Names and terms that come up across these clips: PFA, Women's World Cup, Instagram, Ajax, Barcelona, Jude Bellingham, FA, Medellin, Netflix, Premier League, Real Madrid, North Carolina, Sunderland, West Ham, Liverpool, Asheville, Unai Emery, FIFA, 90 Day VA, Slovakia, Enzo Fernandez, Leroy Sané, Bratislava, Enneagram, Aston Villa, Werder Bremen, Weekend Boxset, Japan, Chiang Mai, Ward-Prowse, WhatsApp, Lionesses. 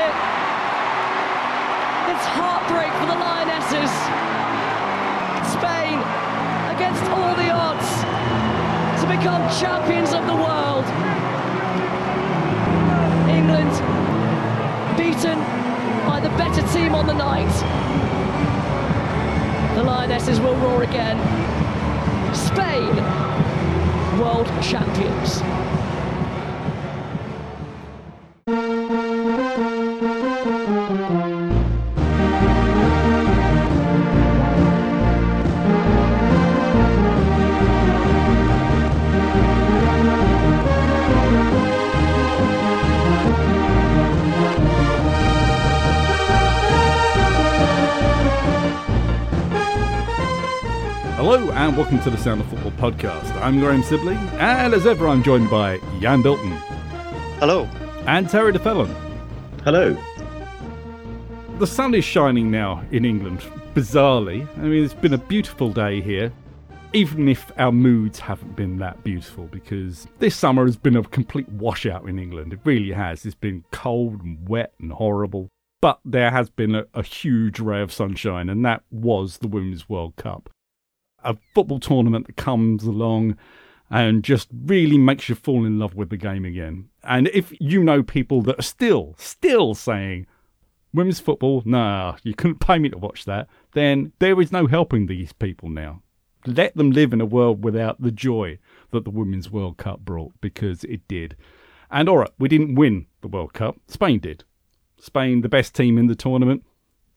it. It's heartbreak for the Lionesses. Spain, against all the odds, to become champions of the world. England, beaten by the better team on the night. The Lionesses will roar again. Spain, world champions. Hello and welcome to the Sound of Football Podcast. I'm Graham Sibley, and as ever I'm joined by Jan Bilton. Hello. And Terry DeFellon. Hello. The sun is shining now in England, bizarrely. I mean, it's been a beautiful day here, even if our moods haven't been that beautiful, because this summer has been a complete washout in England. It really has. It's been cold and wet and horrible, but there has been a huge ray of sunshine, and that was the Women's World Cup. A football tournament that comes along and just really makes you fall in love with the game again. And if you know people that are still saying, women's football, nah, you couldn't pay me to watch that, then there is no helping these people now. Let them live in a world without the joy that the Women's World Cup brought, because it did. And all right, we didn't win the World Cup. Spain did. Spain, the best team in the tournament,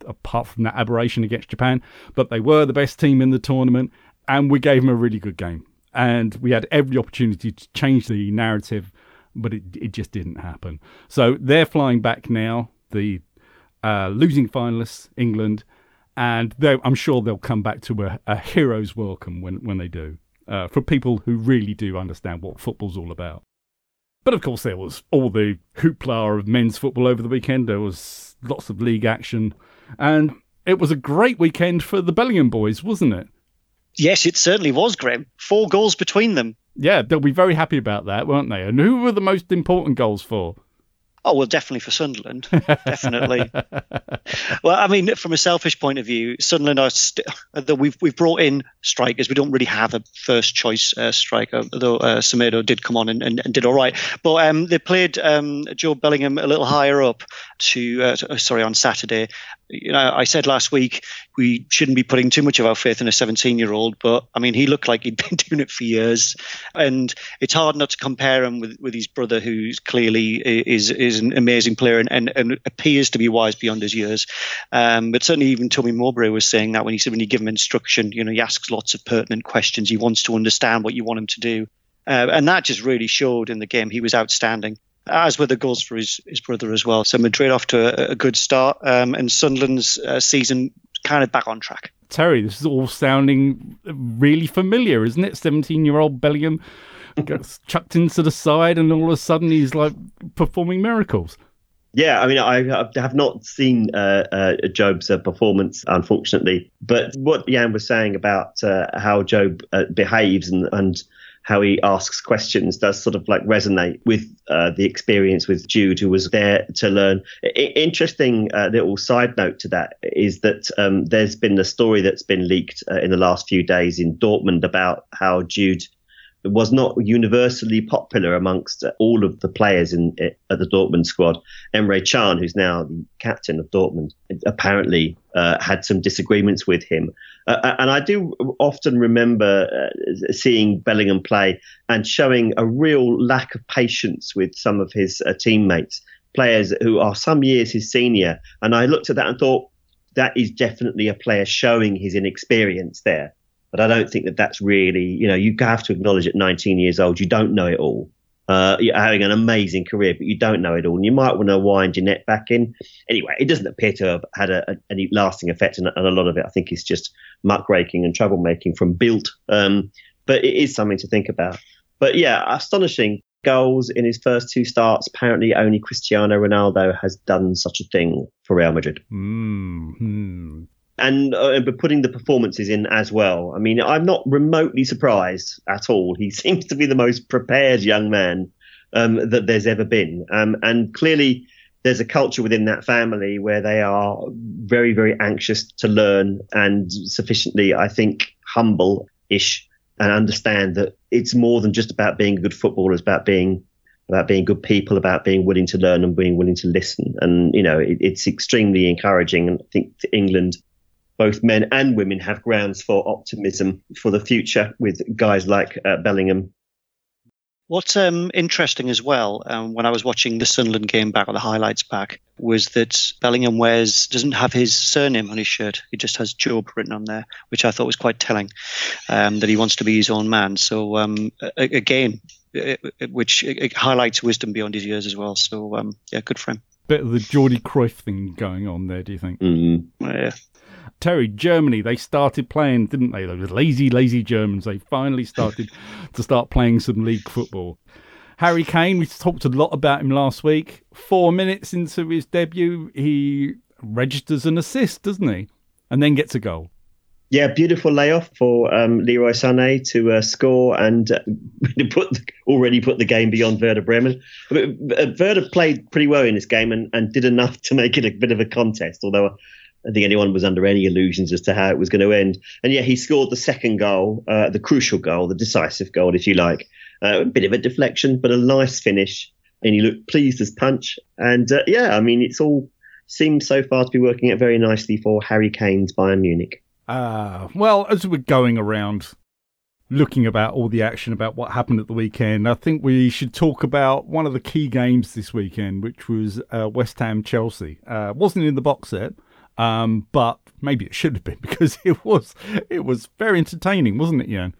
apart from that aberration against Japan, but they were the best team in the tournament, and we gave them a really good game. And we had every opportunity to change the narrative, but it just didn't happen. So they're flying back now, the losing finalists, England, and I'm sure they'll come back to a hero's welcome when they do, for people who really do understand what football's all about. But of course there was all the hoopla of men's football over the weekend. There was lots of league action. And it was a great weekend for the Bellingham boys, wasn't it? Yes, it certainly was, Graham. 4 goals between them. Yeah, they'll be very happy about that, won't they? And who were the most important goals for? Oh, well, definitely for Sunderland. Definitely. Well, I mean, from a selfish point of view, Sunderland are we've brought in strikers. We don't really have a first-choice striker, though Semedo did come on and did all right. But they played Joe Bellingham a little higher up on Saturday. You know, I said last week we shouldn't be putting too much of our faith in a 17-year-old, but, I mean, he looked like he'd been doing it for years. And it's hard not to compare him with his brother, who clearly is an amazing player and appears to be wise beyond his years. But certainly even Tommy Mowbray was saying that when he said, when you give him instruction, you know, he asks lots of pertinent questions. He wants to understand what you want him to do. And that just really showed in the game. He was outstanding, as were the goals for his brother as well. So Madrid off to a good start, and Sunderland's season kind of back on track. Terry, this is all sounding really familiar, isn't it? 17-year-old Bellingham gets chucked into the side and all of a sudden he's like performing miracles. Yeah, I mean, I have not seen Job's performance, unfortunately. But what Jan was saying about how Job behaves and how he asks questions does sort of like resonate with the experience with Jude, who was there to learn. Interesting little side note to that is that there's been a story that's been leaked in the last few days in Dortmund about how Jude was not universally popular amongst all of the players at the Dortmund squad. Emre Can, who's now the captain of Dortmund, apparently had some disagreements with him. And I do often remember seeing Bellingham play and showing a real lack of patience with some of his teammates, players who are some years his senior. And I looked at that and thought, that is definitely a player showing his inexperience there. But I don't think that's really, you know, you have to acknowledge at 19 years old, you don't know it all. You're having an amazing career, but you don't know it all. And you might want to wind your net back in. Anyway, it doesn't appear to have had any lasting effect. And a lot of it, I think, is just muckraking and troublemaking from Bilt. But it is something to think about. But yeah, astonishing goals in his first 2 starts. Apparently only Cristiano Ronaldo has done such a thing for Real Madrid. Mm-hmm. And putting the performances in as well. I mean, I'm not remotely surprised at all. He seems to be the most prepared young man that there's ever been. And clearly there's a culture within that family where they are very, very anxious to learn and sufficiently, I think, humble-ish, and understand that it's more than just about being a good footballer. It's about being good people, about being willing to learn and being willing to listen. And, you know, it's extremely encouraging. And I think to England, both men and women have grounds for optimism for the future with guys like Bellingham. What's interesting as well, when I was watching the Sunderland game back, or the highlights back, was that Bellingham doesn't have his surname on his shirt. He just has Job written on there, which I thought was quite telling, that he wants to be his own man. So again, it highlights wisdom beyond his years as well. So yeah, good for him. Bit of the Jordy Cruyff thing going on there, do you think? Mm-hmm. Yeah. Terry, Germany, they started playing, didn't they? Those lazy Germans, they finally started to start playing some league football. Harry Kane, we talked a lot about him last week. 4 minutes into his debut, he registers an assist, doesn't he? And then gets a goal. Yeah, beautiful layoff for Leroy Sané to score and put the game beyond Werder Bremen. I mean, Werder played pretty well in this game and did enough to make it a bit of a contest, although I don't think anyone was under any illusions as to how it was going to end. And yeah, he scored the second goal, the crucial goal, the decisive goal, if you like. A bit of a deflection, but a nice finish. And he looked pleased as punch. And yeah, I mean, it's all seems so far to be working out very nicely for Harry Kane's Bayern Munich. Well, as we're going around looking about all the action, about what happened at the weekend, I think we should talk about one of the key games this weekend, which was West Ham-Chelsea. Wasn't in the box set. But maybe it should have been, because it was very entertaining, wasn't it, Jan?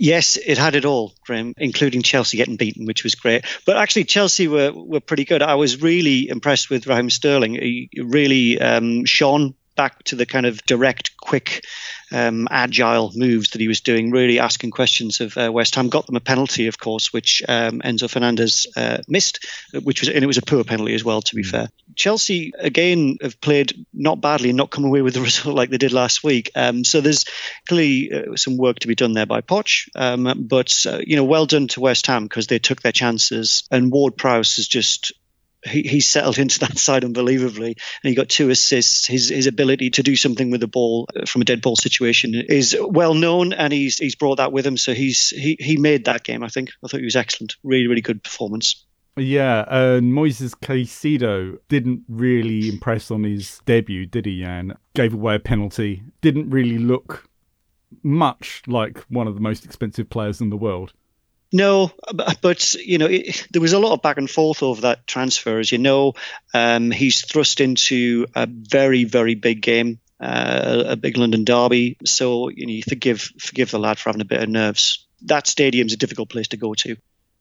Yes, it had it all, Graham, including Chelsea getting beaten, which was great. But actually, Chelsea were pretty good. I was really impressed with Raheem Sterling. He really shone back to the kind of direct, quick, agile moves that he was doing, really asking questions of West Ham. Got them a penalty, of course, which Enzo Fernandez missed, and it was a poor penalty as well, to be fair. Chelsea, again, have played not badly and not come away with the result like they did last week. So there's clearly some work to be done there by Poch. But well done to West Ham, because they took their chances. And Ward-Prowse is just... He settled into that side unbelievably, and he got 2 assists. His ability to do something with the ball from a dead ball situation is well known, and he's brought that with him. So he made that game, I think. I thought he was excellent. Really, really good performance. Yeah, Moises Caicedo didn't really impress on his debut, did he, Jan? Gave away a penalty. Didn't really look much like one of the most expensive players in the world. No, but, you know, there was a lot of back and forth over that transfer. As you know, he's thrust into a very, very big game, a big London derby. So, you know, you forgive the lad for having a bit of nerves. That stadium's a difficult place to go to.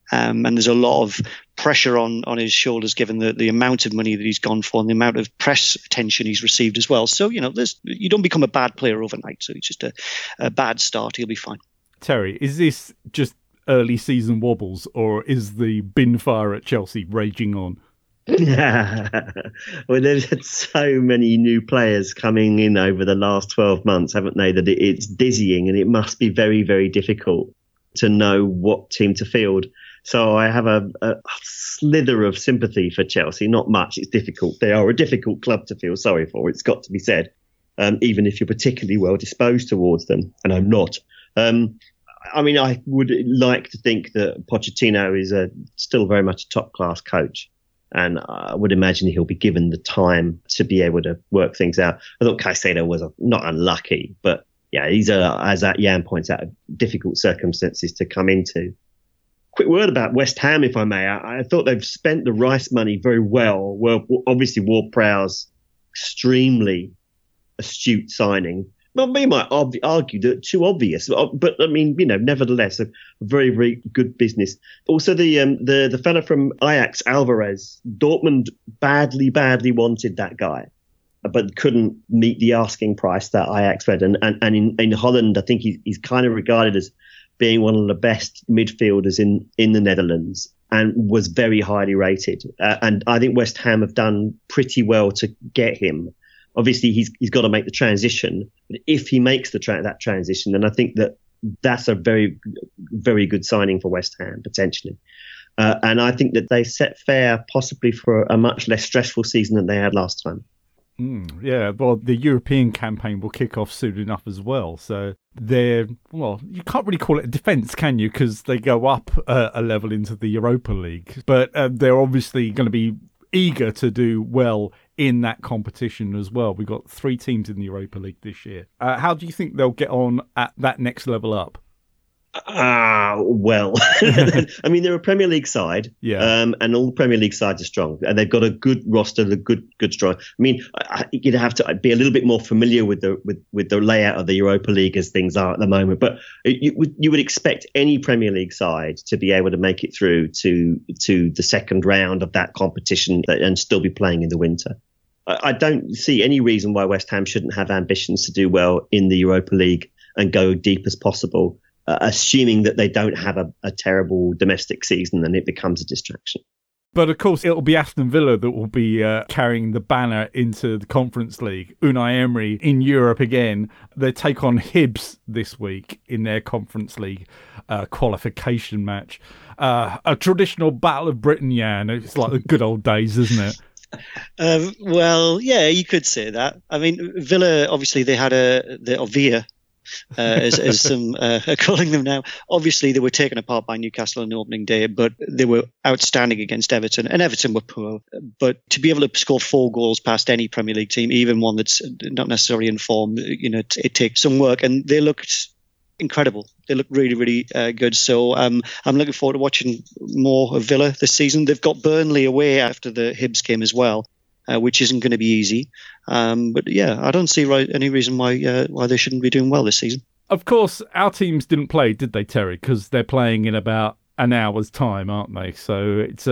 And there's a lot of pressure on his shoulders, given the amount of money that he's gone for and the amount of press attention he's received as well. So, you know, you don't become a bad player overnight. So it's just a bad start. He'll be fine. Terry, is this just early season wobbles, or is the bin fire at Chelsea raging on? Well, they've had so many new players coming in over the last 12 months, haven't they, that it's dizzying, and it must be very, very difficult to know what team to field. So I have a slither of sympathy for Chelsea. Not much. It's difficult. They are a difficult club to feel sorry for. It's got to be said, even if you're particularly well disposed towards them. And I'm not. I mean, I would like to think that Pochettino is still very much a top-class coach, and I would imagine he'll be given the time to be able to work things out. I thought Caicedo was not unlucky, but yeah, these are, as Jan points out, difficult circumstances to come into. Quick word about West Ham, if I may. I thought they've spent the Rice money very well. Well, obviously, Ward-Prowse, extremely astute signing. Well, we might argue that too obvious, but I mean, you know, nevertheless, a very, very good business. Also, the fella from Ajax, Alvarez, Dortmund badly wanted that guy, but couldn't meet the asking price that Ajax had. And in Holland, I think he's kind of regarded as being one of the best midfielders in the Netherlands, and was very highly rated. And I think West Ham have done pretty well to get him. Obviously, he's got to make the transition. But if he makes that transition, then I think that's a very, very good signing for West Ham, potentially. And I think that they set fair possibly for a much less stressful season than they had last time. Yeah, well, the European campaign will kick off soon enough as well. So they're, well, you can't really call it a defence, can you? Because they go up a level into the Europa League. But they're obviously going to be eager to do well in that competition as well. We've got three teams in the Europa League this year. How do you think they'll get on at that next level up? Well, I mean, they're a Premier League side, and all Premier League sides are strong, and they've got a good roster, a good strong. I mean, you'd have to be a little bit more familiar with the layout of the Europa League as things are at the moment, but you would expect any Premier League side to be able to make it through to the second round of that competition and still be playing in the winter. I don't see any reason why West Ham shouldn't have ambitions to do well in the Europa League and go deep as possible. Assuming that they don't have a terrible domestic season and it becomes a distraction. But of course, it'll be Aston Villa that will be carrying the banner into the Conference League. Unai Emery in Europe again. They take on Hibs this week in their Conference League qualification match. A traditional Battle of Britain, Jan. It's like the good old days, isn't it? Well, yeah, you could say that. I mean, Villa, obviously, they had Villa. As some are calling them now. Obviously, they were taken apart by Newcastle on opening day, but they were outstanding against Everton, and Everton were poor. But to be able to score 4 goals past any Premier League team, even one that's not necessarily in form, you know, it takes some work. And they looked incredible. They look really, really good. So I'm looking forward to watching more of Villa this season. They've got Burnley away after the Hibs game as well. Which isn't going to be easy. But yeah, I don't see any reason why they shouldn't be doing well this season. Of course, our teams didn't play, did they, Terry? Because they're playing in about an hour's time, aren't they? So it's...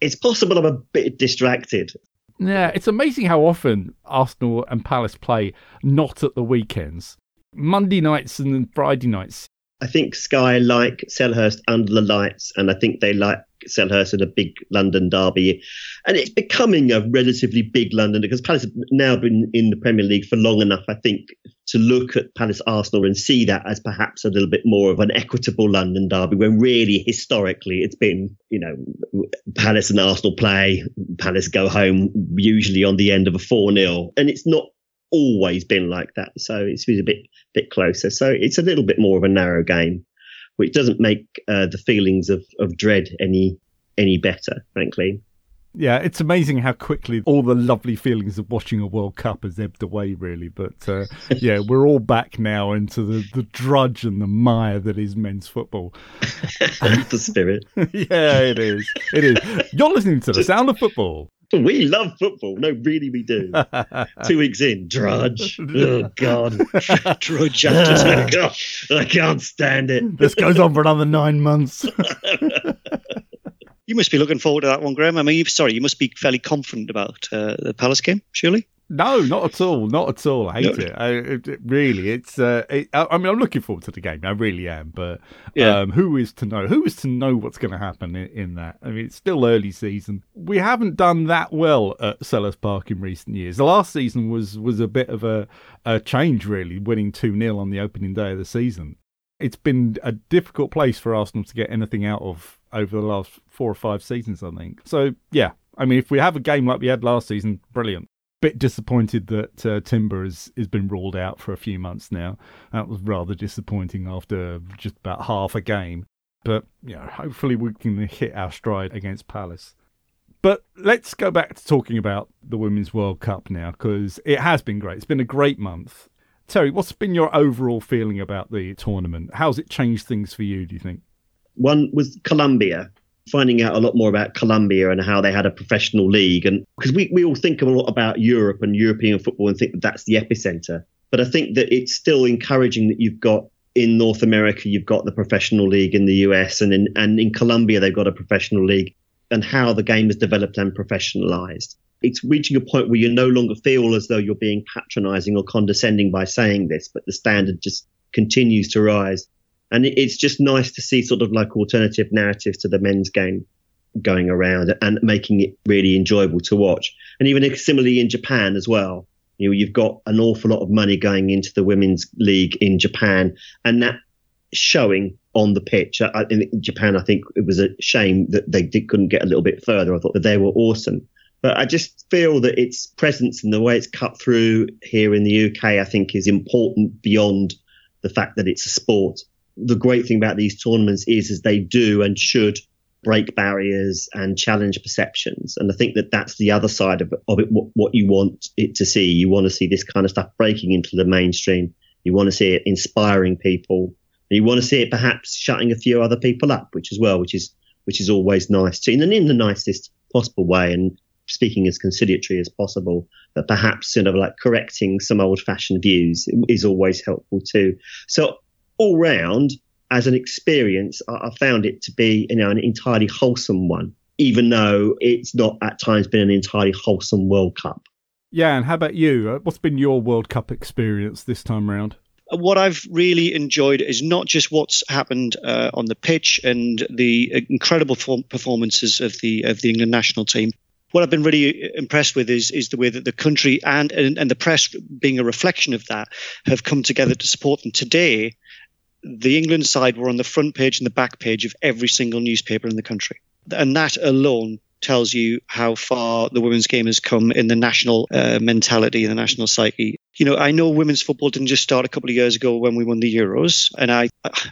it's possible I'm a bit distracted. Yeah, it's amazing how often Arsenal and Palace play not at the weekends. Monday nights and Friday nights. I think Sky like Selhurst under the lights, and I think they like Selhurst in a big London derby. And it's becoming a relatively big London because Palace have now been in the Premier League for long enough, I think, to look at Palace Arsenal and see that as perhaps a little bit more of an equitable London derby, when really historically it's been, you know, Palace and Arsenal play, Palace go home usually on the end of a 4-0, and it's not always been like that, so it's been a bit closer. So it's a little bit more of a narrow game, which doesn't make the feelings of dread any better, frankly. Yeah, it's amazing how quickly all the lovely feelings of watching a World Cup has ebbed away, really. But yeah, we're all back now into the drudge and the mire that is men's football. That's the spirit. Yeah, it is. It is. You're listening to The Sound of Football. We love football. No, really, we do. 2 weeks in, drudge. Oh, God. Drudge. I can't stand it. This goes on for another 9 months. You must be looking forward to that one, Graham. I mean, you must be fairly confident about the Palace game, surely? No, not at all. Not at all. I hate it. Really, it's. I mean, I'm looking forward to the game. I really am. But yeah. Who is to know? Who is to know what's going to happen in that? I mean, it's still early season. We haven't done that well at Selhurst Park in recent years. The last season was a bit of a change, really, winning 2-0 on the opening day of the season. It's been a difficult place for Arsenal to get anything out of over the last 4 or 5 seasons, I think. So, yeah, I mean, if we have a game like we had last season, brilliant. Bit disappointed that Timber has been ruled out for a few months now. That was rather disappointing after just about half a game. But, you know, hopefully we can hit our stride against Palace. But let's go back to talking about the Women's World Cup now, because it has been great. It's been a great month. Terry, what's been your overall feeling about the tournament? How's it changed things for you, do you think? One was Colombia. Finding out a lot more about Colombia and how they had a professional league. And because we all think a lot about Europe and European football and think that that's the epicenter. But I think that it's still encouraging that you've got in North America, you've got the professional league in the US, and in Colombia, they've got a professional league, and how the game is developed and professionalized. It's reaching a point where you no longer feel as though you're being patronizing or condescending by saying this, but the standard just continues to rise. And it's just nice to see sort of like alternative narratives to the men's game going around and making it really enjoyable to watch. And even similarly in Japan as well, you know, you've got an awful lot of money going into the women's league in Japan, and that showing on the pitch. In Japan, I think it was a shame that they couldn't get a little bit further. I thought that they were awesome. But I just feel that its presence and the way it's cut through here in the UK, I think, is important beyond the fact that it's a sport. The great thing about these tournaments is they do and should break barriers and challenge perceptions. And I think that that's the other side of it, what you want it to see. You want to see this kind of stuff breaking into the mainstream. You want to see it inspiring people. And you want to see it perhaps shutting a few other people up, which is always nice too, and in the nicest possible way, and speaking as conciliatory as possible. But perhaps sort of like correcting some old-fashioned views is always helpful too. So all round, as an experience, I found it to be, an entirely wholesome one, even though it's not at times been an entirely wholesome World Cup. Yeah, and how about you? What's been your World Cup experience this time around? What I've really enjoyed is not just what's happened on the pitch and the incredible performances of the England national team. What I've been really impressed with is the way that the country and the press, being a reflection of that, have come together to support them. Today, the England side were on the front page and the back page of every single newspaper in the country. And that alone tells you how far the women's game has come in the national mentality, in the national psyche. I know women's football didn't just start a couple of years ago when we won the Euros, and I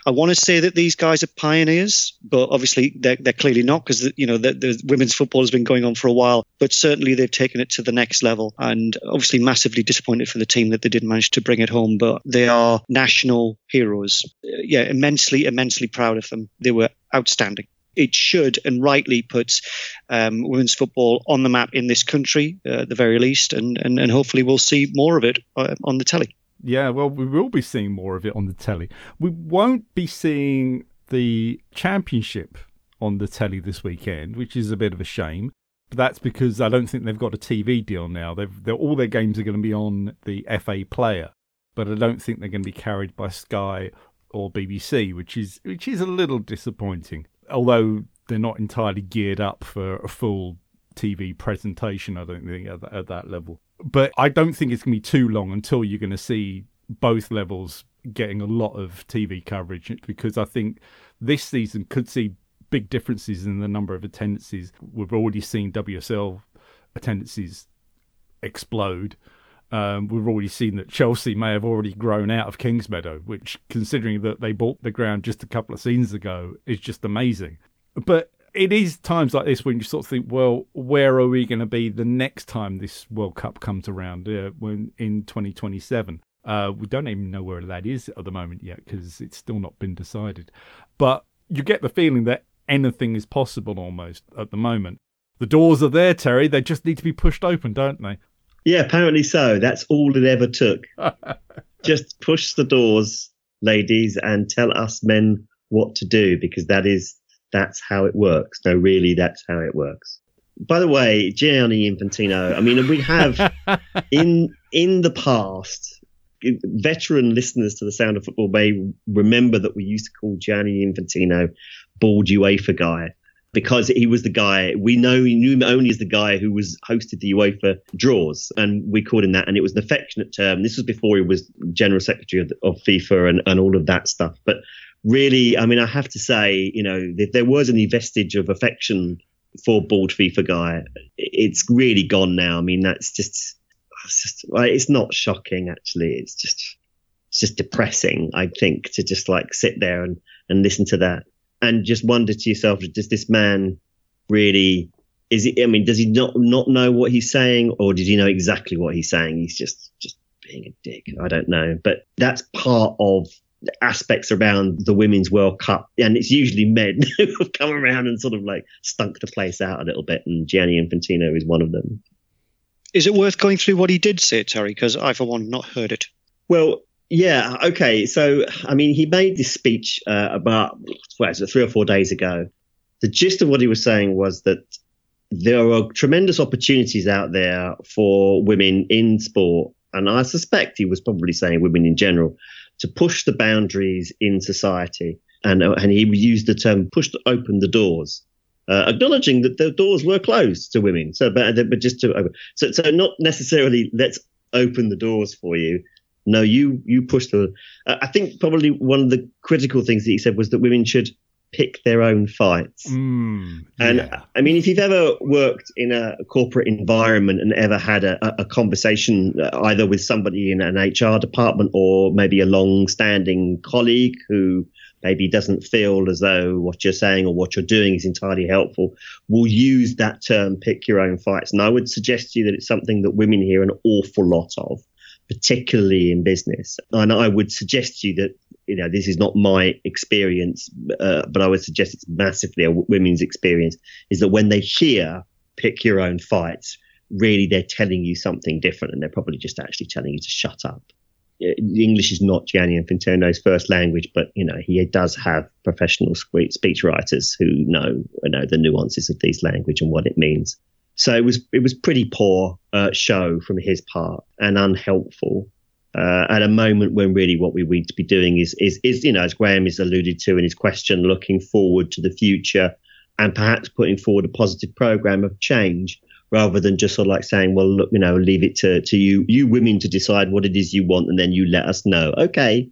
want to say that these guys are pioneers, but obviously they're clearly not, because the women's football has been going on for a while. But certainly they've taken it to the next level, and obviously massively disappointed for the team that they didn't manage to bring it home. But they are national heroes. Yeah, immensely proud of them. They were outstanding. It should and rightly puts women's football on the map in this country, at the very least, and hopefully we'll see more of it on the telly. Yeah, well, we will be seeing more of it on the telly. We won't be seeing the Championship on the telly this weekend, which is a bit of a shame. But that's because I don't think they've got a TV deal now. All their games are going to be on the FA player, but I don't think they're going to be carried by Sky or BBC, which is a little disappointing. Although they're not entirely geared up for a full TV presentation, I don't think, at that level. But I don't think it's going to be too long until you're going to see both levels getting a lot of TV coverage, because I think this season could see big differences in the number of attendances. We've already seen WSL attendances explode. We've already seen that Chelsea may have already grown out of Kingsmeadow, which, considering that they bought the ground just a couple of seasons ago, is just amazing. But it is times like this when you sort of think, well, where are we going to be the next time this World Cup comes around, when in 2027? We don't even know where that is at the moment yet, because it's still not been decided. But you get the feeling that anything is possible almost at the moment. The doors are there, Terry. They just need to be pushed open, don't they? Yeah, apparently so. That's all it ever took. Just push the doors, ladies, and tell us men what to do, because that's how it works. No, really, that's how it works. By the way, Gianni Infantino, we have in the past, veteran listeners to the Sound of Football may remember that we used to call Gianni Infantino bald UEFA guy. Because he was the guy we knew him only as the guy who hosted the UEFA draws, and we called him that, and it was an affectionate term. This was before he was General Secretary of FIFA and all of that stuff. But really, I have to say, if there was any vestige of affection for bald FIFA guy, it's really gone now. It's not shocking, actually. It's just depressing, I think, to just like sit there and listen to that. And just wonder to yourself, does this man really, does he not know what he's saying, or did he know exactly what he's saying? He's just being a dick. I don't know. But that's part of the aspects around the Women's World Cup. And it's usually men who have come around and sort of like stunk the place out a little bit. And Gianni Infantino is one of them. Is it worth going through what he did say, Terry? Because I, for one, have not heard it. Well, yeah. OK. So, he made this speech about 3 or 4 days ago. The gist of what he was saying was that there are tremendous opportunities out there for women in sport. And I suspect he was probably saying women in general, to push the boundaries in society. And he used the term push to open the doors. Acknowledging that the doors were closed to women. So, but just to open. So not necessarily let's open the doors for you. No, you push them. I think probably one of the critical things that he said was that women should pick their own fights. And I mean, if you've ever worked in a corporate environment and ever had a conversation either with somebody in an HR department or maybe a long-standing colleague who maybe doesn't feel as though what you're saying or what you're doing is entirely helpful, will use that term, pick your own fights. And I would suggest to you that it's something that women hear an awful lot of, particularly in business. And I would suggest to you that, you know, this is not my experience, but I would suggest it's massively a women's experience, is that when they hear pick your own fights, really they're telling you something different, and they're probably just actually telling you to shut up. English is not Gianni Infantino's first language, but, you know, he does have professional speechwriters who know the nuances of these language and what it means. So it was pretty poor show from his part and unhelpful at a moment when really what we need to be doing is, you know, as Graham has alluded to in his question, looking forward to the future and perhaps putting forward a positive program of change, rather than just sort of like saying, well, look, you know, leave it to you women to decide what it is you want, and then you let us know. Okay.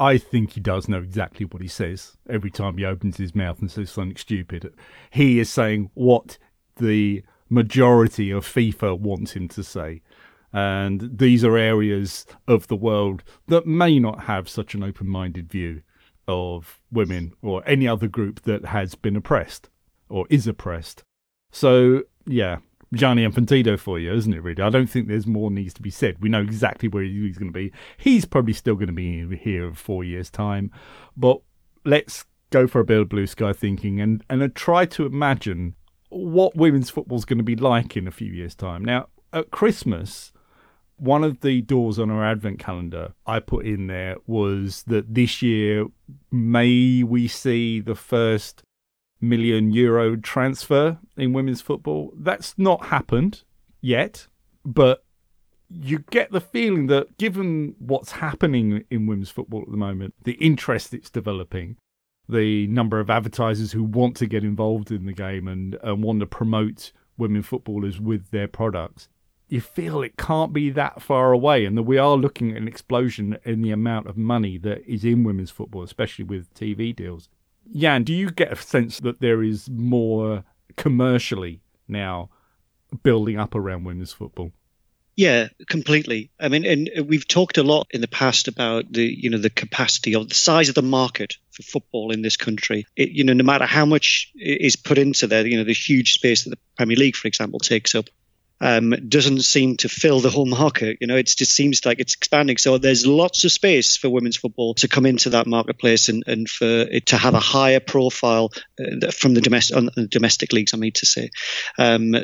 I think he does know exactly what he says every time he opens his mouth and says something stupid. He is saying what the majority of FIFA wants him to say. And these are areas of the world that may not have such an open-minded view of women or any other group that has been oppressed or is oppressed. So, yeah, Gianni Infantino for you, isn't it, really? I don't think there's more needs to be said. We know exactly where he's going to be. He's probably still going to be here in 4 years' time. But let's go for a bit of blue sky thinking and try to imagine what women's football's going to be like in a few years' time. Now, at Christmas, one of the doors on our advent calendar I put in there was that this year, may we see the first €1 million transfer in women's football. That's not happened yet, but you get the feeling that given what's happening in women's football at the moment, the interest it's developing, the number of advertisers who want to get involved in the game and want to promote women footballers with their products, you feel it can't be that far away, and that we are looking at an explosion in the amount of money that is in women's football, especially with TV deals. Jan, do you get a sense that there is more commercially now building up around women's football? Yeah, completely. I mean, and we've talked a lot in the past about the capacity or the size of the market for football in this country. It, you know, no matter how much is put into there, you know, the huge space that the Premier League, for example, takes up, doesn't seem to fill the whole market. You know, it just seems like it's expanding. So there's lots of space for women's football to come into that marketplace and for it to have a higher profile from the domestic leagues, I mean to say.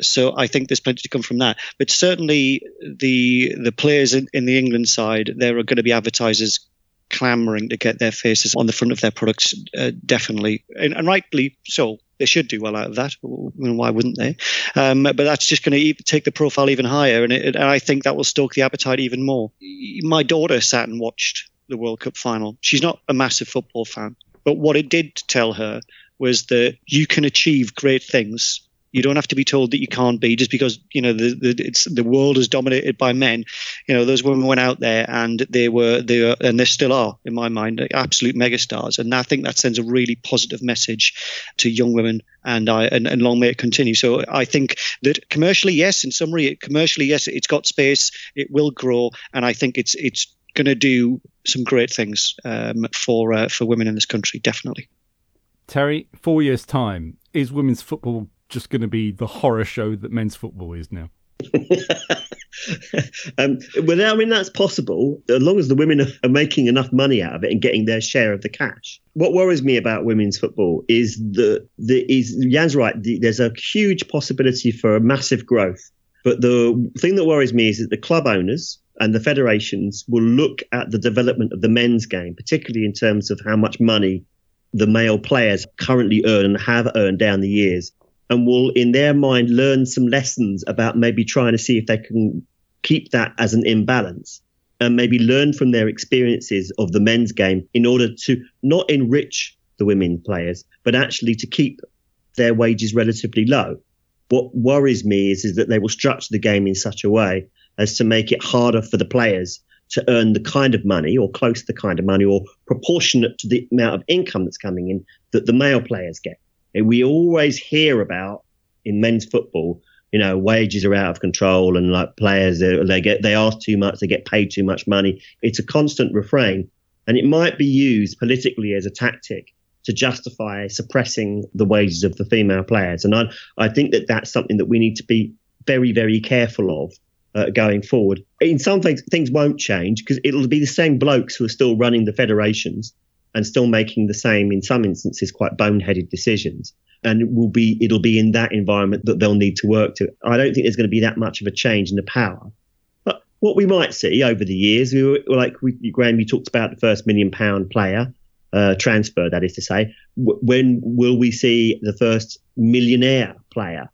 So I think there's plenty to come from that. But certainly the players in the England side, there are going to be advertisers clamouring to get their faces on the front of their products, definitely. And rightly so. They should do well out of that. Why wouldn't they? But that's just going to take the profile even higher, and I think that will stoke the appetite even more. My daughter sat and watched the World Cup final. She's not a massive football fan, but what it did tell her was that you can achieve great things. You don't have to be told that you can't be just because, you know, the world is dominated by men. You know, those women went out there and they were and they still are, in my mind, absolute megastars. And I think that sends a really positive message to young women, and long may it continue. So I think that commercially, yes, in summary, commercially, yes, it's got space. It will grow. And I think it's going to do some great things for women in this country, definitely. Terry, 4 years' time, is women's football just going to be the horror show that men's football is now? Well, I mean, that's possible, as long as the women are making enough money out of it and getting their share of the cash. What worries me about women's football is Jan's right, there's a huge possibility for a massive growth. But the thing that worries me is that the club owners and the federations will look at the development of the men's game, particularly in terms of how much money the male players currently earn and have earned down the years, and will, in their mind, learn some lessons about maybe trying to see if they can keep that as an imbalance, and maybe learn from their experiences of the men's game in order to not enrich the women players, but actually to keep their wages relatively low. What worries me is that they will structure the game in such a way as to make it harder for the players to earn the kind of money or close to the kind of money or proportionate to the amount of income that's coming in that the male players get. And we always hear about in men's football, you know, wages are out of control and like players, they ask too much, they get paid too much money. It's a constant refrain, and it might be used politically as a tactic to justify suppressing the wages of the female players. And I think that that's something that we need to be very, very careful of going forward. In some things, things won't change because it'll be the same blokes who are still running the federations and still making the same, in some instances, quite boneheaded decisions. And it'll be in that environment that they'll need to work to. I don't think there's going to be that much of a change in the power. But what we might see over the years, Graham, you talked about the first £1 million player transfer, that is to say. When will we see the first millionaire player,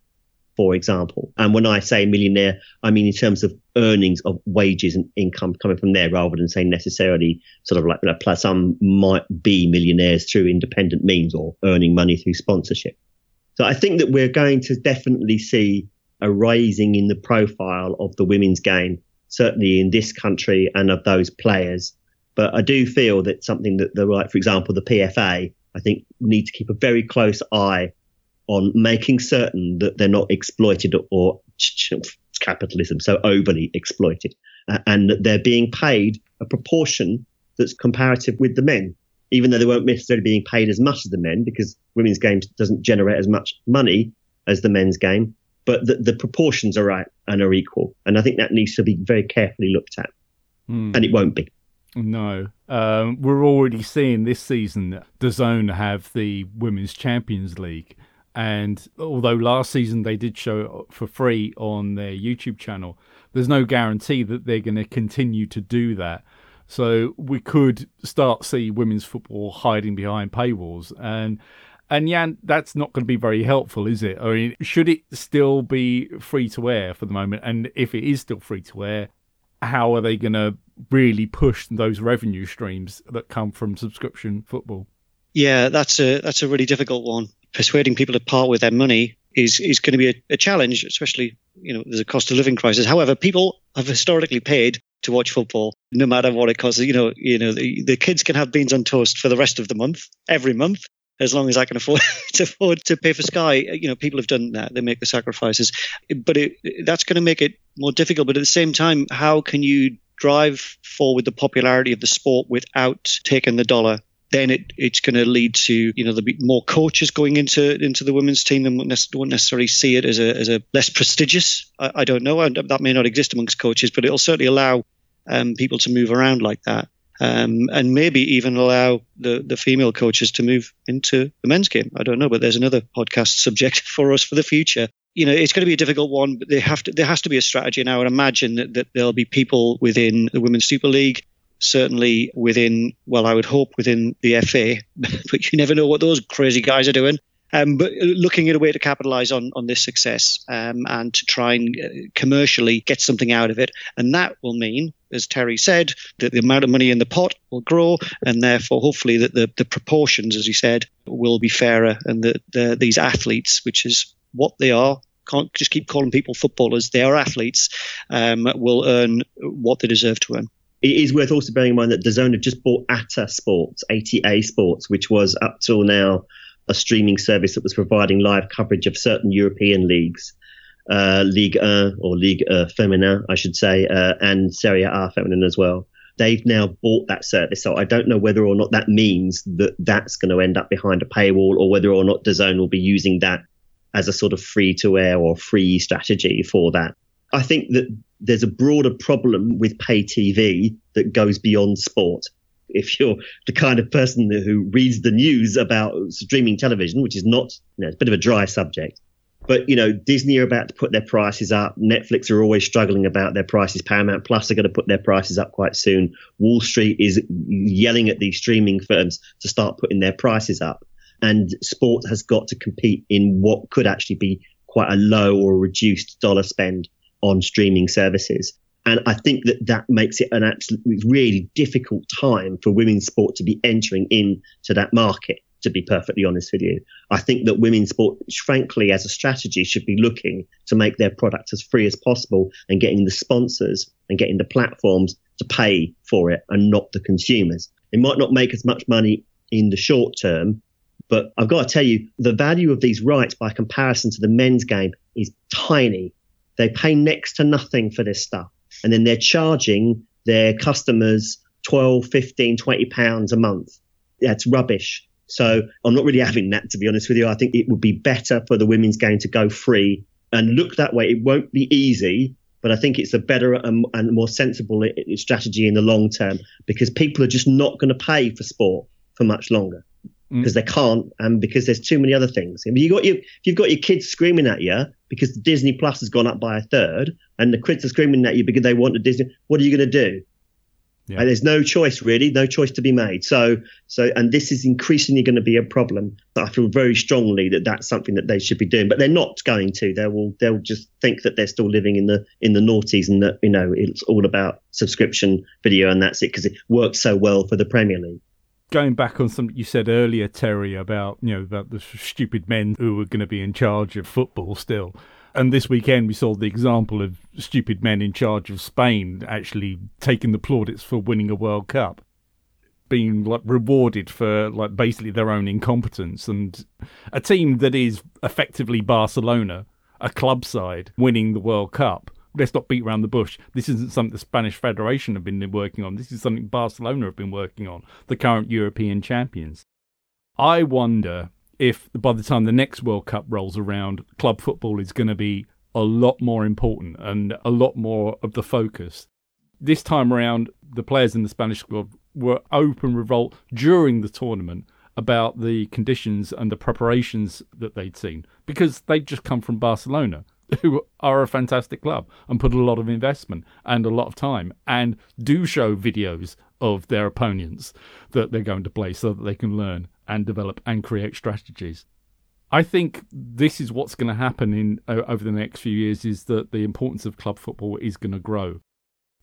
for example? And when I say millionaire, I mean in terms of earnings of wages and income coming from there, rather than saying necessarily sort of like some might be millionaires through independent means or earning money through sponsorship. So I think that we're going to definitely see a rising in the profile of the women's game, certainly in this country, and of those players. But I do feel that something that for example, the PFA, I think need to keep a very close eye on making certain that they're not exploited or capitalism, so overly exploited, and that they're being paid a proportion that's comparative with the men, even though they weren't necessarily being paid as much as the men, because women's game doesn't generate as much money as the men's game, but the proportions are right and are equal. And I think that needs to be very carefully looked at, and it won't be. No. We're already seeing this season DAZN have the Women's Champions League. And although last season they did show it for free on their YouTube channel, there's no guarantee that they're going to continue to do that. So we could start see women's football hiding behind paywalls. And Jan, that's not going to be very helpful, is it? I mean, should it still be free to air for the moment? And if it is still free to air, how are they going to really push those revenue streams that come from subscription football? Yeah, that's a really difficult one. Persuading people to part with their money is going to be a challenge, especially, you know, there's a cost of living crisis. However, people have historically paid to watch football, no matter what it costs. You know, the kids can have beans on toast for the rest of the month, every month, as long as I can afford to pay for Sky. You know, people have done that; they make the sacrifices. But that's going to make it more difficult. But at the same time, how can you drive forward the popularity of the sport without taking the dollar? Then it's going to lead to, you know, there'll be more coaches going into the women's team and won't necessarily see it as a less prestigious. I don't know. That may not exist amongst coaches, but it'll certainly allow people to move around like that, and maybe even allow the female coaches to move into the men's game. I don't know, but there's another podcast subject for us for the future. You know, it's going to be a difficult one, but there has to be a strategy. And I would imagine that there'll be people within the Women's Super League, certainly I would hope within the FA, but you never know what those crazy guys are doing. But looking at a way to capitalise on this success and to try and commercially get something out of it. And that will mean, as Terry said, that the amount of money in the pot will grow, and therefore hopefully that the proportions, as you said, will be fairer, and that these athletes, which is what they are, can't just keep calling people footballers, they are athletes, will earn what they deserve to earn. It is worth also bearing in mind that DAZN have just bought ATA Sports, which was up till now a streaming service that was providing live coverage of certain European leagues, Ligue 1 or Ligue Feminin, I should say, and Serie A Feminin as well. They've now bought that service, so I don't know whether or not that means that that's going to end up behind a paywall, or whether or not DAZN will be using that as a sort of free-to-air or free strategy for that. I think that there's a broader problem with pay TV that goes beyond sport. If you're the kind of person who reads the news about streaming television, which is not, you know, it's a bit of a dry subject, but, you know, Disney are about to put their prices up. Netflix are always struggling about their prices. Paramount Plus are going to put their prices up quite soon. Wall Street is yelling at these streaming firms to start putting their prices up. And sport has got to compete in what could actually be quite a low or reduced dollar spend on streaming services. And I think that makes it an absolutely really difficult time for women's sport to be entering into that market, to be perfectly honest with you. I think that women's sport, frankly, as a strategy, should be looking to make their product as free as possible, and getting the sponsors and getting the platforms to pay for it and not the consumers. It might not make as much money in the short term, but I've got to tell you, the value of these rights by comparison to the men's game is tiny. They pay next to nothing for this stuff. And then they're charging their customers £12, £15, £20 a month. That's rubbish. So I'm not really having that, to be honest with you. I think it would be better for the women's game to go free and look that way. It won't be easy, but I think it's a better and more sensible strategy in the long term, because people are just not going to pay for sport for much longer, because they can't, and because there's too many other things. I mean, you've got your kids screaming at you because Disney Plus has gone up by a third, and the kids are screaming at you because they want a Disney. What are you going to do? Yeah. There's no choice, really, no choice to be made. So, and this is increasingly going to be a problem. I feel very strongly that that's something that they should be doing, but they're not going to. They'll just think that they're still living in the noughties, and that, you know, it's all about subscription video and that's it, because it worked so well for the Premier League. Going back on something you said earlier, Terry, about the stupid men who were going to be in charge of football still. And this weekend we saw the example of stupid men in charge of Spain actually taking the plaudits for winning a World Cup, being rewarded for basically their own incompetence. And a team that is effectively Barcelona, a club side, winning the World Cup. Let's not beat around the bush. This isn't something the Spanish Federation have been working on. This is something Barcelona have been working on, the current European champions. I wonder if by the time the next World Cup rolls around, club football is going to be a lot more important and a lot more of the focus. This time around, the players in the Spanish squad were open revolt during the tournament about the conditions and the preparations that they'd seen, because they'd just come from Barcelona, who are a fantastic club and put a lot of investment and a lot of time, and do show videos of their opponents that they're going to play so that they can learn and develop and create strategies. I think this is what's going to happen over the next few years, is that the importance of club football is going to grow.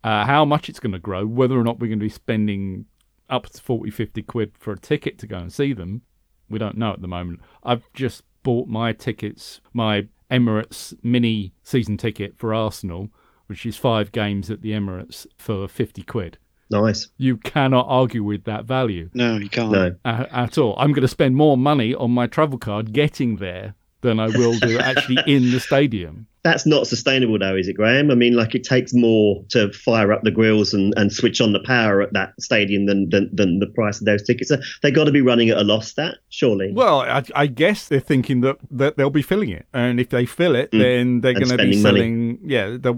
How much it's going to grow, whether or not we're going to be spending up to 40, 50 quid for a ticket to go and see them, we don't know at the moment. I've just bought my tickets, my Emirates mini season ticket for Arsenal, which is 5 games at the Emirates for 50 quid. Nice. You cannot argue with that value. No, you can't. No. At all. I'm going to spend more money on my travel card getting there than I will do actually in the stadium. That's not sustainable though, is it, Graham? I mean, it takes more to fire up the grills and switch on the power at that stadium than the price of those tickets. So they've got to be running at a loss, that, surely. Well, I guess they're thinking that they'll be filling it. And if they fill it, then they're going to be selling money. Yeah, they're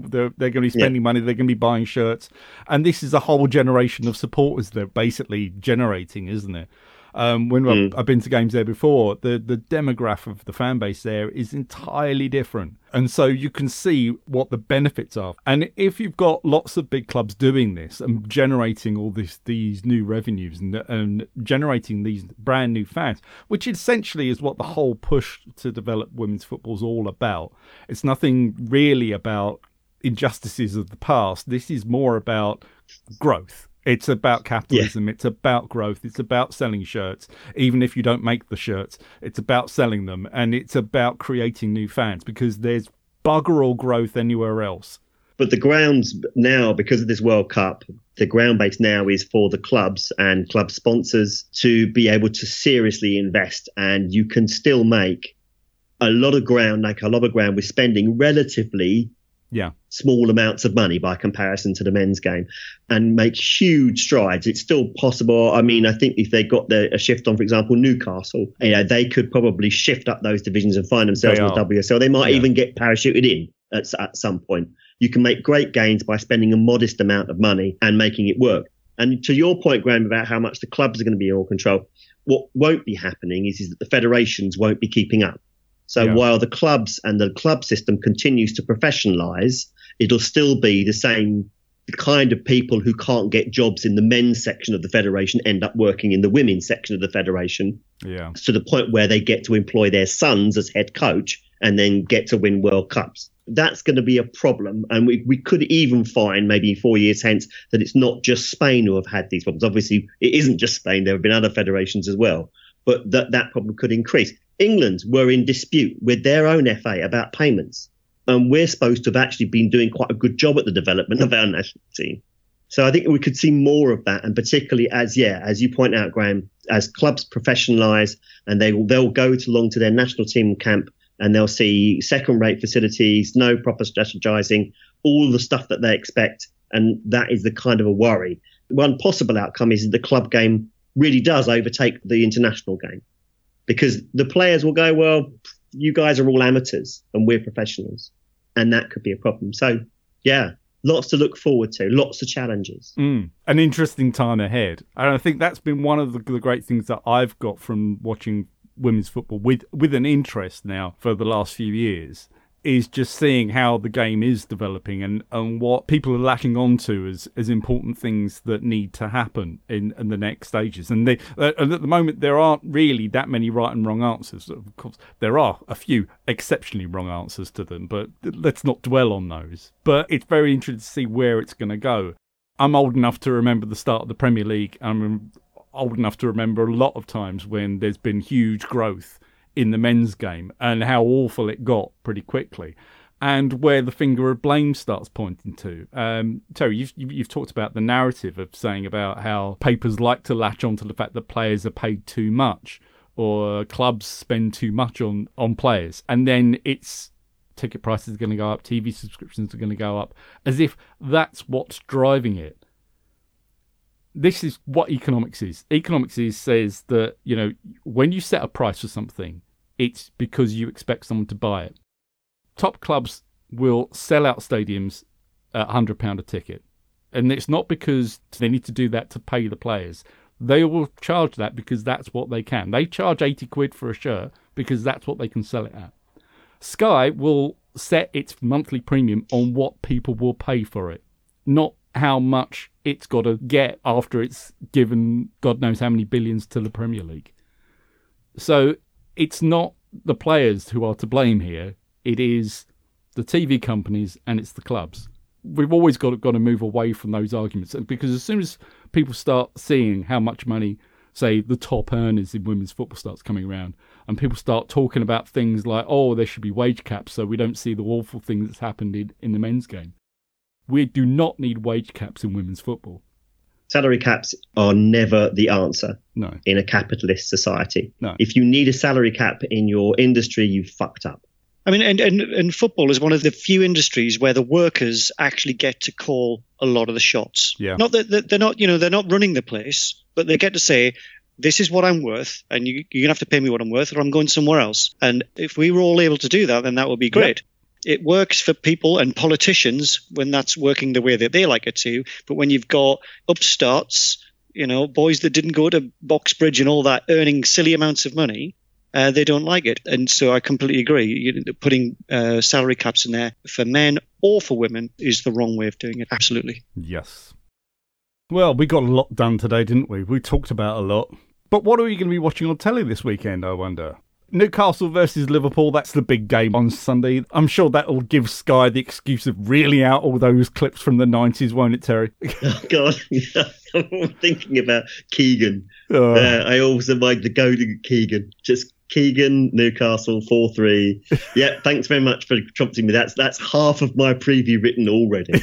going to be spending money. They're going to be buying shirts. And this is a whole generation of supporters they're basically generating, isn't it? I've been to games there before, the demographic of the fan base there is entirely different. And so you can see what the benefits are. And if you've got lots of big clubs doing this and generating all these new revenues and generating these brand new fans, which essentially is what the whole push to develop women's football is all about. It's nothing really about injustices of the past. This is more about growth. It's about capitalism. Yeah. It's about growth. It's about selling shirts, even if you don't make the shirts. It's about selling them, and it's about creating new fans, because there's bugger all growth anywhere else. But the grounds now, because of this World Cup, the ground base now is for the clubs and club sponsors to be able to seriously invest, and you can still make a lot of ground with spending relatively small amounts of money by comparison to the men's game, and make huge strides. It's still possible. I mean, I think if they got a shift on, for example, Newcastle, they could probably shift up those divisions and find themselves in the WSL. They might even get parachuted in at some point. You can make great gains by spending a modest amount of money and making it work. And to your point, Graham, about how much the clubs are going to be in all control, what won't be happening is that the federations won't be keeping up. So while the clubs and the club system continues to professionalise, it'll still be the same kind of people who can't get jobs in the men's section of the federation end up working in the women's section of the federation, to the point where they get to employ their sons as head coach and then get to win World Cups. That's going to be a problem. And we could even find maybe 4 years hence that it's not just Spain who have had these problems. Obviously, it isn't just Spain. There have been other federations as well. But that problem could increase. England were in dispute with their own FA about payments, and we're supposed to have actually been doing quite a good job at the development of our national team. So I think we could see more of that, and particularly as you point out, Graham, as clubs professionalise and they'll go along to their national team camp and they'll see second-rate facilities, no proper strategising, all the stuff that they expect, and that is the kind of a worry. One possible outcome is the club game really does overtake the international game, because the players will go, well, you guys are all amateurs and we're professionals, and that could be a problem. So, yeah. Lots to look forward to, lots of challenges. An interesting time ahead. And I think that's been one of the great things that I've got from watching women's football with an interest now for the last few years, is just seeing how the game is developing and what people are latching onto as important things that need to happen in the next stages. And at the moment, there aren't really that many right and wrong answers. Of course, there are a few exceptionally wrong answers to them, but let's not dwell on those. But it's very interesting to see where it's going to go. I'm old enough to remember the start of the Premier League. I'm old enough to remember a lot of times when there's been huge growth in the men's game and how awful it got pretty quickly, and where the finger of blame starts pointing to. Terry, you've talked about the narrative of saying about how papers like to latch onto the fact that players are paid too much or clubs spend too much on players, and then it's ticket prices are going to go up, TV subscriptions are going to go up, as if that's what's driving it. This is what economics is. Economics says that, you know, when you set a price for something, it's because you expect someone to buy it. Top clubs will sell out stadiums at £100 a ticket. And it's not because they need to do that to pay the players. They will charge that because that's what they can. They charge 80 quid for a shirt because that's what they can sell it at. Sky will set its monthly premium on what people will pay for it, not how much it's got to get after it's given God knows how many billions to the Premier League. So it's not the players who are to blame here. It is the TV companies and it's the clubs. We've always got to move away from those arguments, because as soon as people start seeing how much money, say, the top earners in women's football starts coming around, and people start talking about things like, oh, there should be wage caps so we don't see the awful thing that's happened in the men's game. We do not need wage caps in women's football. Salary caps are never the answer in a capitalist society. No. If you need a salary cap in your industry, you've fucked up. I mean, and football is one of the few industries where the workers actually get to call a lot of the shots. Yeah. Not that they're not running the place, but they get to say, this is what I'm worth, and you're going to have to pay me what I'm worth or I'm going somewhere else. And if we were all able to do that, then that would be great. Yep. It works for people and politicians when that's working the way that they like it to. But when you've got upstarts, you know, boys that didn't go to Boxbridge and all that, earning silly amounts of money, they don't like it. And so I completely agree. Putting salary caps in there for men or for women is the wrong way of doing it. Absolutely. Yes. Well, we got a lot done today, didn't we? We talked about a lot. But what are we going to be watching on telly this weekend, I wonder? Newcastle versus Liverpool, that's the big game on Sunday. I'm sure that'll give Sky the excuse of reeling out all those clips from the 90s, won't it, Terry? Oh, God. I'm thinking about Keegan. Oh. I always like the golden Keegan. Just Keegan, Newcastle, 4-3. Yeah, thanks very much for prompting me. That's half of my preview written already.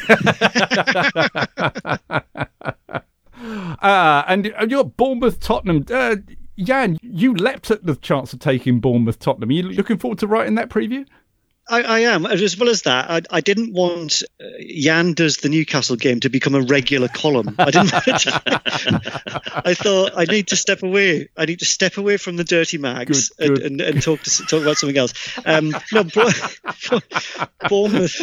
And you're Bournemouth, Tottenham. Jan, you leapt at the chance of taking Bournemouth Tottenham. Are you looking forward to writing that preview? I am. As well as that, I didn't want Jan does the Newcastle game to become a regular column. I didn't want to, I thought I need to step away. I need to step away from the dirty mags and talk about something else. Bournemouth.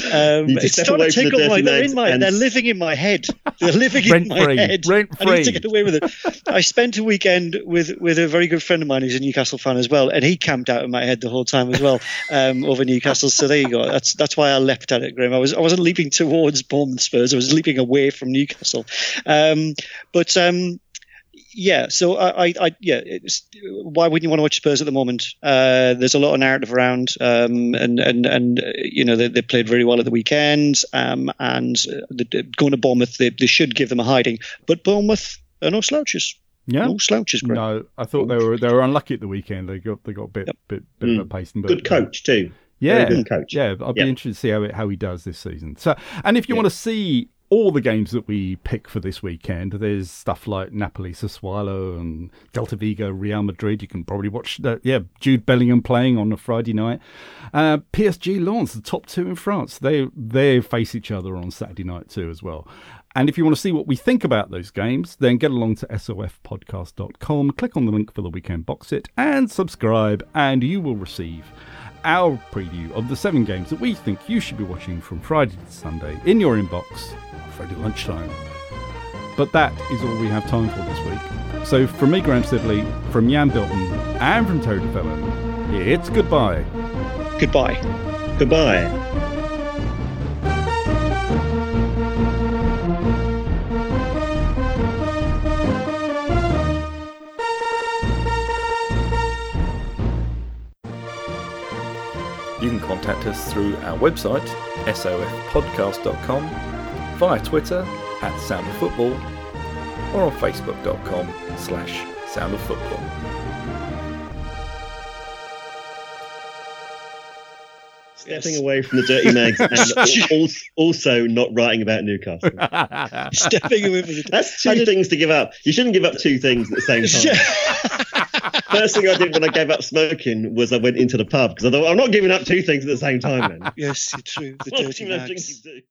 It's starting to tickle my. They're in my. They're living in my head. They're living in my head. Rent free. I need to get away with it. I spent a weekend with a very good friend of mine who's a Newcastle fan as well, and he camped out in my head the whole time as well over Newcastle. So there you go. That's why I leapt at it, Graham. I wasn't leaping towards Bournemouth Spurs. I was leaping away from Newcastle. Why wouldn't you want to watch Spurs at the moment? There's a lot of narrative around, they played very well at the weekend, going to Bournemouth, they should give them a hiding. But Bournemouth are no slouches. Yeah, no slouches, Graham. No, I thought they were unlucky at the weekend. They got a bit of a pacing. Good coach too. Yeah, I'll be interested to see how he does this season. So, and if you want to see all the games that we pick for this weekend, there's stuff like Napoli, Sassuolo and Celta Vigo, Real Madrid. You can probably watch that. Yeah, Jude Bellingham playing on a Friday night. PSG Lens, the top two in France. They face each other on Saturday night too as well. And if you want to see what we think about those games, then get along to sofpodcast.com, click on the link for the weekend box set and subscribe, and you will receive our preview of the 7 games that we think you should be watching from Friday to Sunday in your inbox Friday lunchtime. But that is all we have time for this week. So from me, Graham Sibley, from Jan Bilton, and from Terry DeFellon, it's goodbye. Goodbye. Goodbye. You can contact us through our website, sofpodcast.com, via Twitter @SoundOfFootball, or on Facebook.com/SoundOfFootball. Stepping away from the dirty mags and also not writing about Newcastle. Stepping away from the That's two things to give up. You shouldn't give up two things at the same time. First thing I did when I gave up smoking was I went into the pub, because I thought, I'm not giving up two things at the same time, man. Yes, you're true. The dirty mags.